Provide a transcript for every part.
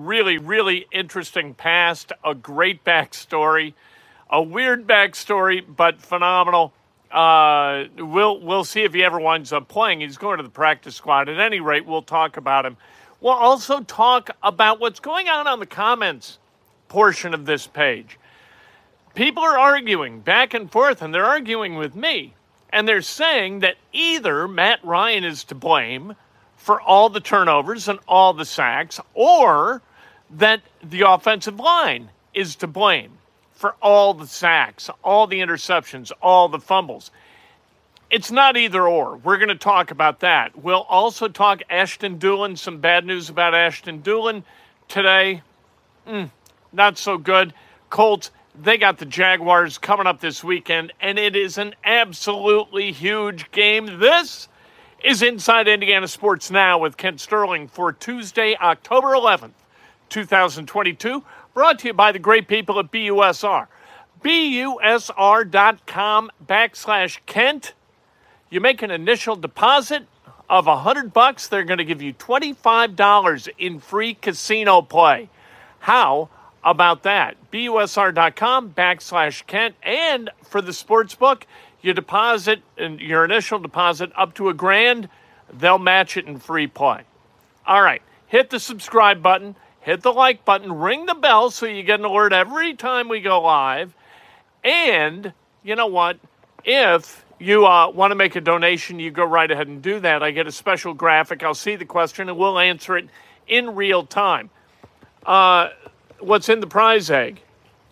Really, really interesting past, a great backstory, a weird backstory, but phenomenal. We'll see if he ever winds up playing. He's going to the practice squad. At any rate, we'll talk about him. We'll also talk about what's going on the comments portion of this page. People are arguing back and forth, and they're arguing with me. And they're saying that either Matt Ryan is to blame for all the turnovers and all the sacks, or that the offensive line is to blame for all the sacks, all the interceptions, all the fumbles. It's not either or. We're going to talk about that. We'll also talk Ashton Dulin, some bad news about Ashton Dulin today. Not so good. Colts, they got the Jaguars coming up this weekend, and it is an absolutely huge game. This is Inside Indiana Sports Now with Kent Sterling for Tuesday, October 11th, 2022. Brought to you by the great people at BUSR. BUSR.com/Kent. You make an initial deposit of $100. They're going to give you $25 in free casino play. How about that? BUSR.com/Kent. And for the sports book, you deposit, and your initial deposit up to $1,000, they'll match it in free play. All right, hit the subscribe button, hit the like button, ring the bell so you get an alert every time we go live. And you know what? If you want to make a donation, you go right ahead and do that. I get a special graphic. I'll see the question, and we'll answer it in real time. What's in the prize egg?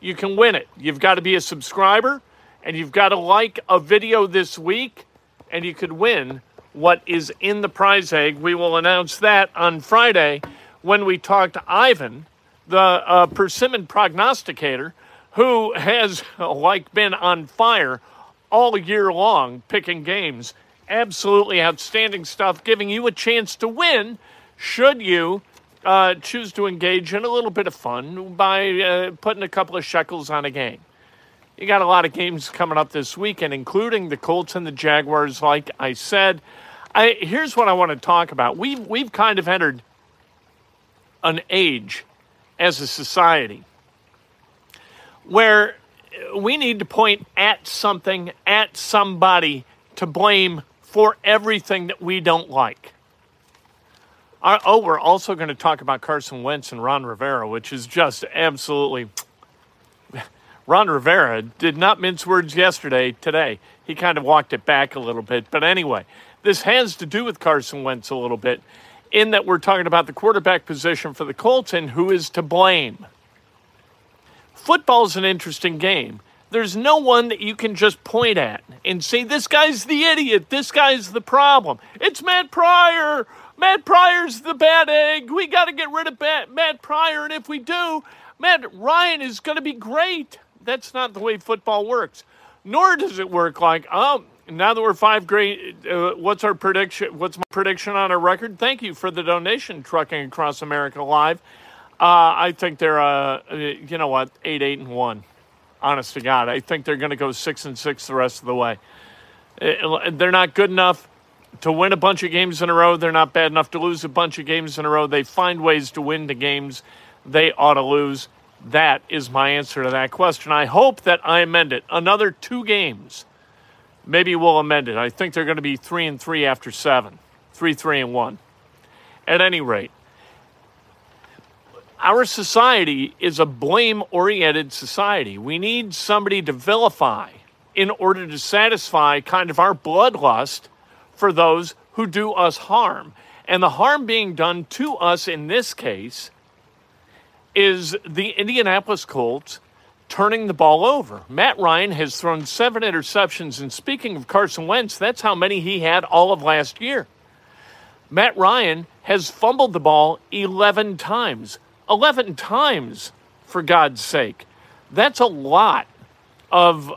You can win it. You've got to be a subscriber. And you've got to like a video this week, and you could win what is in the prize egg. We will announce that on Friday when we talk to Ivan, the persimmon prognosticator, who has been on fire all year long picking games. Absolutely outstanding stuff, giving you a chance to win should you choose to engage in a little bit of fun by putting a couple of shekels on a game. You got a lot of games coming up this weekend, including the Colts and the Jaguars, like I said. Here's what I want to talk about. We've kind of entered an age as a society where we need to point at something, at somebody to blame for everything that we don't like. We're also going to talk about Carson Wentz and Ron Rivera, which is just absolutely... Ron Rivera did not mince words yesterday, today. He kind of walked it back a little bit. But anyway, this has to do with Carson Wentz a little bit in that we're talking about the quarterback position for the Colts and who is to blame. Football's an interesting game. There's no one that you can just point at and say, this guy's the idiot, this guy's the problem. It's Matt Pryor. Matt Pryor's the bad egg. We got to get rid of Matt Pryor, and if we do, Matt Ryan is going to be great. That's not the way football works. Nor does it work like, oh, now that we're what's our prediction? What's my prediction on our record? Thank you for the donation, Trucking Across America Live. I think they're, 8-1. Honest to God, I think they're going to go 6-6 the rest of the way. They're not good enough to win a bunch of games in a row. They're not bad enough to lose a bunch of games in a row. They find ways to win the games they ought to lose. That is my answer to that question. I hope that I amend it. Another 2 games. Maybe we'll amend it. I think they're going to be 3-3 after 7. 3-1. At any rate, our society is a blame-oriented society. We need somebody to vilify in order to satisfy kind of our bloodlust for those who do us harm. And the harm being done to us in this case is the Indianapolis Colts turning the ball over. Matt Ryan has thrown 7 interceptions, and speaking of Carson Wentz, that's how many he had all of last year. Matt Ryan has fumbled the ball 11 times. 11 times, for God's sake. That's a lot of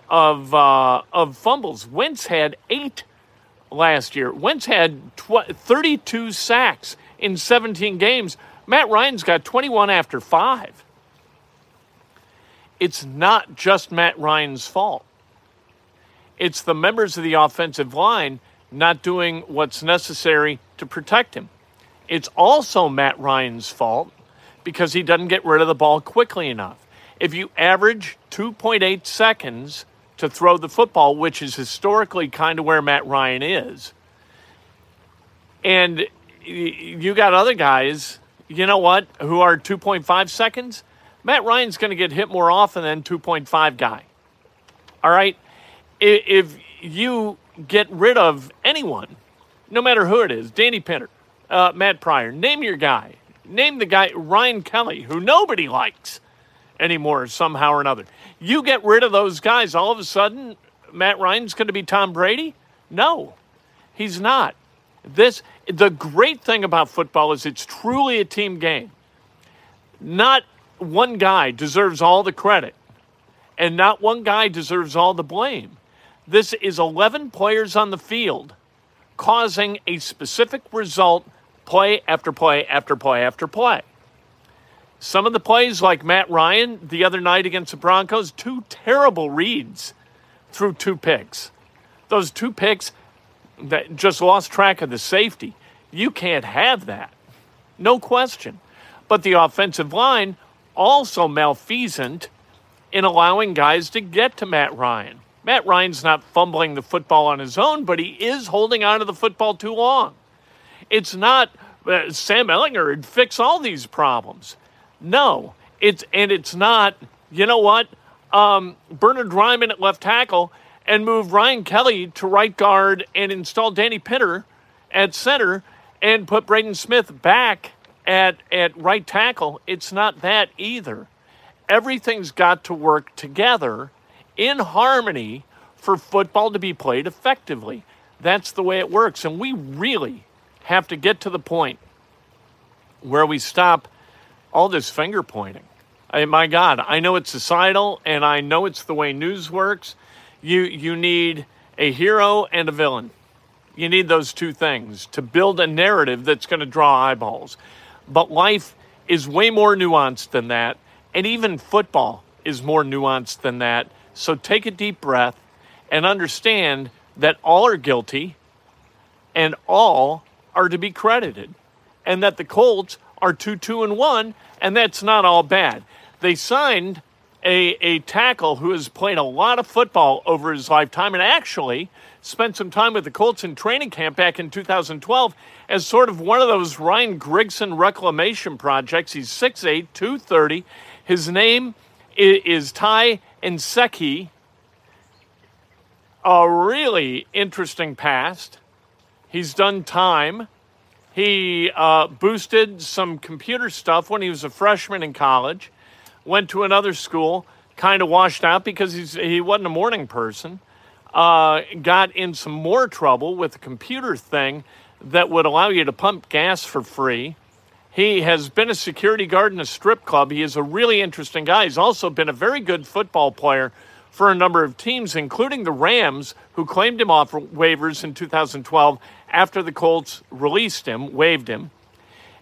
fumbles. Wentz had 8 last year. Wentz had 32 sacks in 17 games. Matt Ryan's got 21 after 5. It's not just Matt Ryan's fault. It's the members of the offensive line not doing what's necessary to protect him. It's also Matt Ryan's fault because he doesn't get rid of the ball quickly enough. If you average 2.8 seconds to throw the football, which is historically kind of where Matt Ryan is, and you got other guys, you know what, who are 2.5 seconds, Matt Ryan's going to get hit more often than 2.5 guy. All right? If you get rid of anyone, no matter who it is, Danny Pinter, Matt Pryor, name your guy. Name the guy, Ryan Kelly, who nobody likes anymore somehow or another. You get rid of those guys, all of a sudden, Matt Ryan's going to be Tom Brady? No, he's not. The great thing about football is it's truly a team game. Not one guy deserves all the credit, and not one guy deserves all the blame. This is 11 players on the field causing a specific result play after play after play after play. Some of the plays, like Matt Ryan the other night against the Broncos, two terrible reads through two picks. Those two picks that just lost track of the safety. You can't have that. No question. But the offensive line also malfeasant in allowing guys to get to Matt Ryan. Matt Ryan's not fumbling the football on his own, but he is holding on to the football too long. It's not Sam Ehlinger would fix all these problems. No, it's not, you know what, Bernard Ryman at left tackle and move Ryan Kelly to right guard and install Danny Pinter at center and put Braden Smith back at right tackle. It's not that either. Everything's got to work together in harmony for football to be played effectively. That's the way it works. And we really have to get to the point where we stop all this finger pointing. I mean, my God, I know it's societal and I know it's the way news works. You need a hero and a villain. You need those two things to build a narrative that's going to draw eyeballs. But life is way more nuanced than that. And even football is more nuanced than that. So take a deep breath and understand that all are guilty and all are to be credited, and that the Colts are 2-2-1, and that's not all bad. They signed a tackle who has played a lot of football over his lifetime and actually spent some time with the Colts in training camp back in 2012 as sort of one of those Ryan Grigson reclamation projects. He's 6'8", 230. His name is Ty Nsekhe. A really interesting past. He's done time. He boosted some computer stuff when he was a freshman in college, went to another school, kind of washed out because he wasn't a morning person, got in some more trouble with a computer thing that would allow you to pump gas for free. He has been a security guard in a strip club. He is a really interesting guy. He's also been a very good football player for a number of teams, including the Rams, who claimed him off waivers in 2012 after the Colts released him, waived him.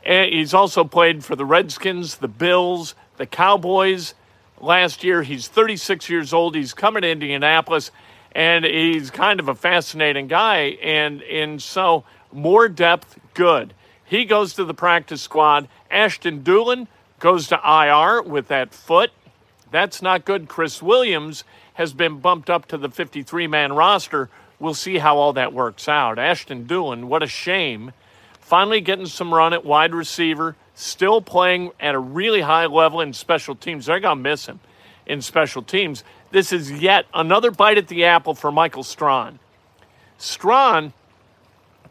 And he's also played for the Redskins, the Bills, the Cowboys last year. He's 36 years old. He's coming to Indianapolis, and he's kind of a fascinating guy. And so more depth, good. He goes to the practice squad. Ashton Dulin goes to IR with that foot. That's not good. Chris Williams has been bumped up to the 53-man roster. We'll see how all that works out. Ashton Dulin, what a shame. Finally getting some run at wide receiver, still playing at a really high level in special teams. They're going to miss him in special teams. This is yet another bite at the apple for Michael Straughn. Straughn,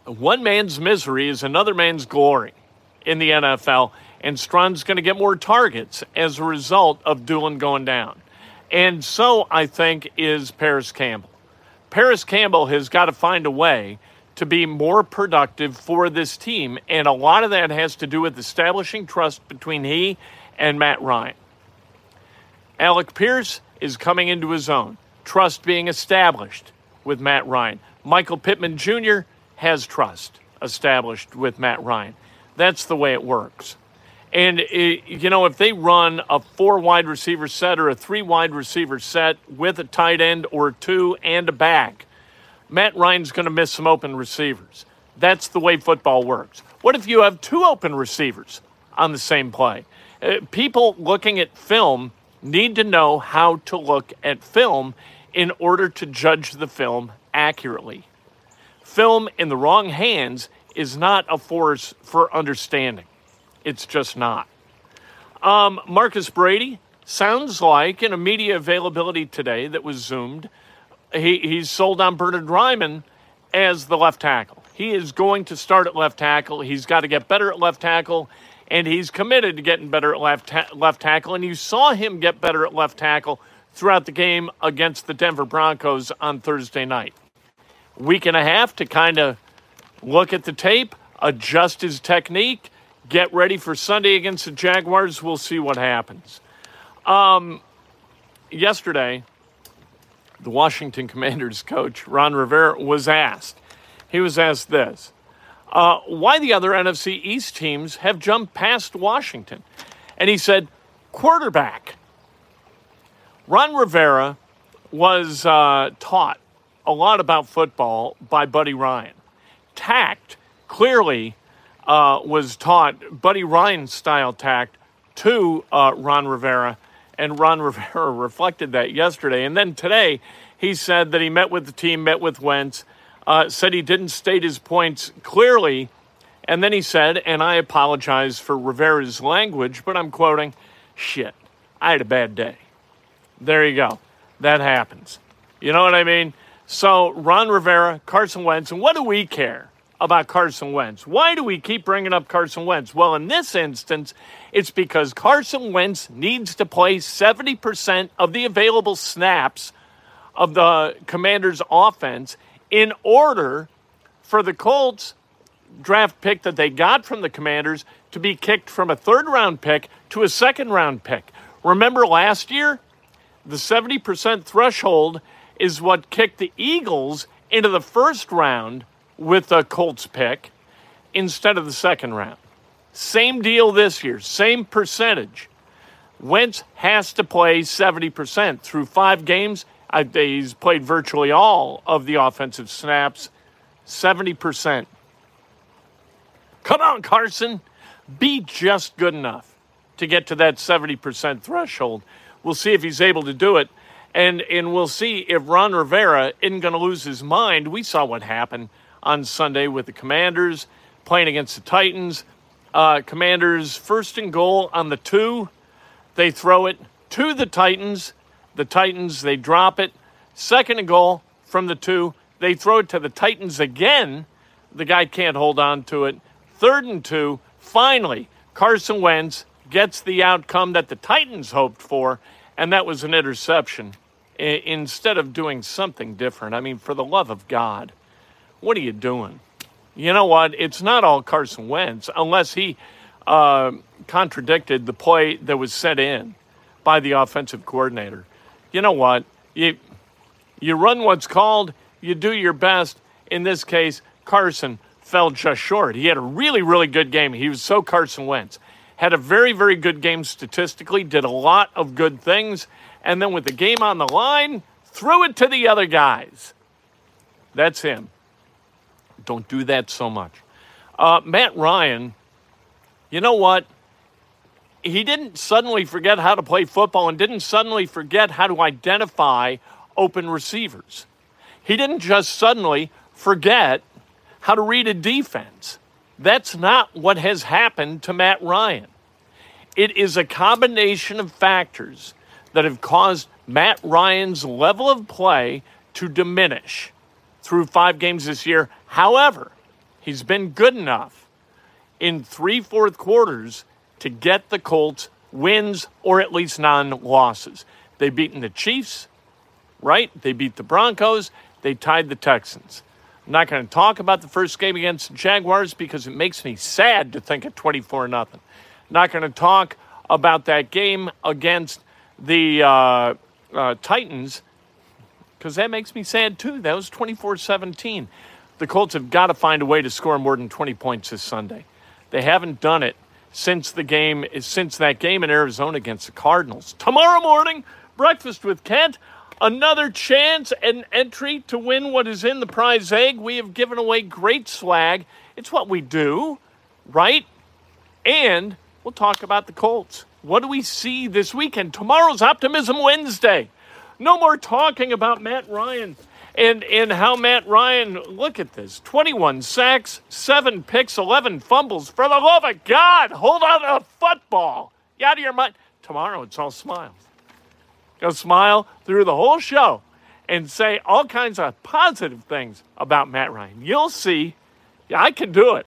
one man's misery is another man's glory in the NFL, and Straughn's going to get more targets as a result of Dulin going down. And so, I think, is Parris Campbell. Parris Campbell has got to find a way to be more productive for this team, and a lot of that has to do with establishing trust between he and Matt Ryan. Alec Pierce is coming into his own, trust being established with Matt Ryan. Michael Pittman Jr. has trust established with Matt Ryan. That's the way it works. And, you know, if they run a 4 wide receiver set or a 3 wide receiver set with a tight end or 2 and a back, Matt Ryan's going to miss some open receivers. That's the way football works. What if you have 2 open receivers on the same play People looking at film need to know how to look at film in order to judge the film accurately. Film in the wrong hands is not a force for understanding. It's just not. Marcus Brady sounds like, in a media availability today that was Zoomed, he's sold on Bernard Ryman as the left tackle. He is going to start at left tackle. He's got to get better at left tackle, and he's committed to getting better at left tackle. And you saw him get better at left tackle throughout the game against the Denver Broncos on Thursday night. Week and a half to kind of look at the tape, adjust his technique, get ready for Sunday against the Jaguars. We'll see what happens. Yesterday, the Washington Commanders coach, Ron Rivera, was asked. He was asked this, why the other NFC East teams have jumped past Washington. And he said, quarterback. Ron Rivera was taught a lot about football by Buddy Ryan. Tact, clearly, was taught, Buddy Ryan-style tact, to Ron Rivera, and Ron Rivera reflected that yesterday. And then today, he said that he met with the team, met with Wentz, said he didn't state his points clearly, and then he said, and I apologize for Rivera's language, but I'm quoting, shit, I had a bad day. There you go. That happens. You know what I mean? So Ron Rivera, Carson Wentz, and what do we care about Carson Wentz? Why do we keep bringing up Carson Wentz? Well, in this instance, it's because Carson Wentz needs to play 70% of the available snaps of the Commanders' offense in order for the Colts' draft pick that they got from the Commanders to be kicked from a third-round pick to a second-round pick. Remember last year? The 70% threshold is what kicked the Eagles into the first round with the Colts pick instead of the second round. Same deal this year, same percentage. Wentz has to play 70%. Through 5 games, he's played virtually all of the offensive snaps, 70%. Come on, Carson. Be just good enough to get to that 70% threshold. We'll see if he's able to do it, and we'll see if Ron Rivera isn't going to lose his mind. We saw what happened on Sunday with the Commanders playing against the Titans. Commanders first and goal on the 2. They throw it to the Titans. The Titans, they drop it. Second and goal from the 2. They throw it to the Titans again. The guy can't hold on to it. 3rd and 2. Finally, Carson Wentz gets the outcome that the Titans hoped for, and that was an interception instead of doing something different. I mean, for the love of God, what are you doing? You know what? It's not all Carson Wentz unless he contradicted the play that was set in by the offensive coordinator. You know what? You run what's called, you do your best. In this case, Carson fell just short. He had a really, really good game. He was so Carson Wentz. Had a very, very good game statistically, did a lot of good things, and then with the game on the line, threw it to the other guys. That's him. Don't do that so much. Matt Ryan, you know what? He didn't suddenly forget how to play football and didn't suddenly forget how to identify open receivers. He didn't just suddenly forget how to read a defense. That's not what has happened to Matt Ryan. It is a combination of factors that have caused Matt Ryan's level of play to diminish through 5 games this year. However, he's been good enough in 3 fourth quarters to get the Colts wins or at least non-losses. They've beaten the Chiefs, right? They beat the Broncos. They tied the Texans. I'm not going to talk about the first game against the Jaguars because it makes me sad to think of 24-0. Not going to talk about that game against the Titans because that makes me sad too. That was 24-17. The Colts have got to find a way to score more than 20 points this Sunday. They haven't done it since that game in Arizona against the Cardinals. Tomorrow morning, Breakfast with Kent. Another chance, an entry to win what is in the prize egg. We have given away great swag. It's what we do, right? And we'll talk about the Colts. What do we see this weekend? Tomorrow's Optimism Wednesday. No more talking about Matt Ryan and how Matt Ryan, look at this, 21 sacks, 7 picks, 11 fumbles. For the love of God, hold on to the football. You out of your mind. Tomorrow, it's all smiles. Go smile through the whole show and say all kinds of positive things about Matt Ryan. You'll see. I can do it.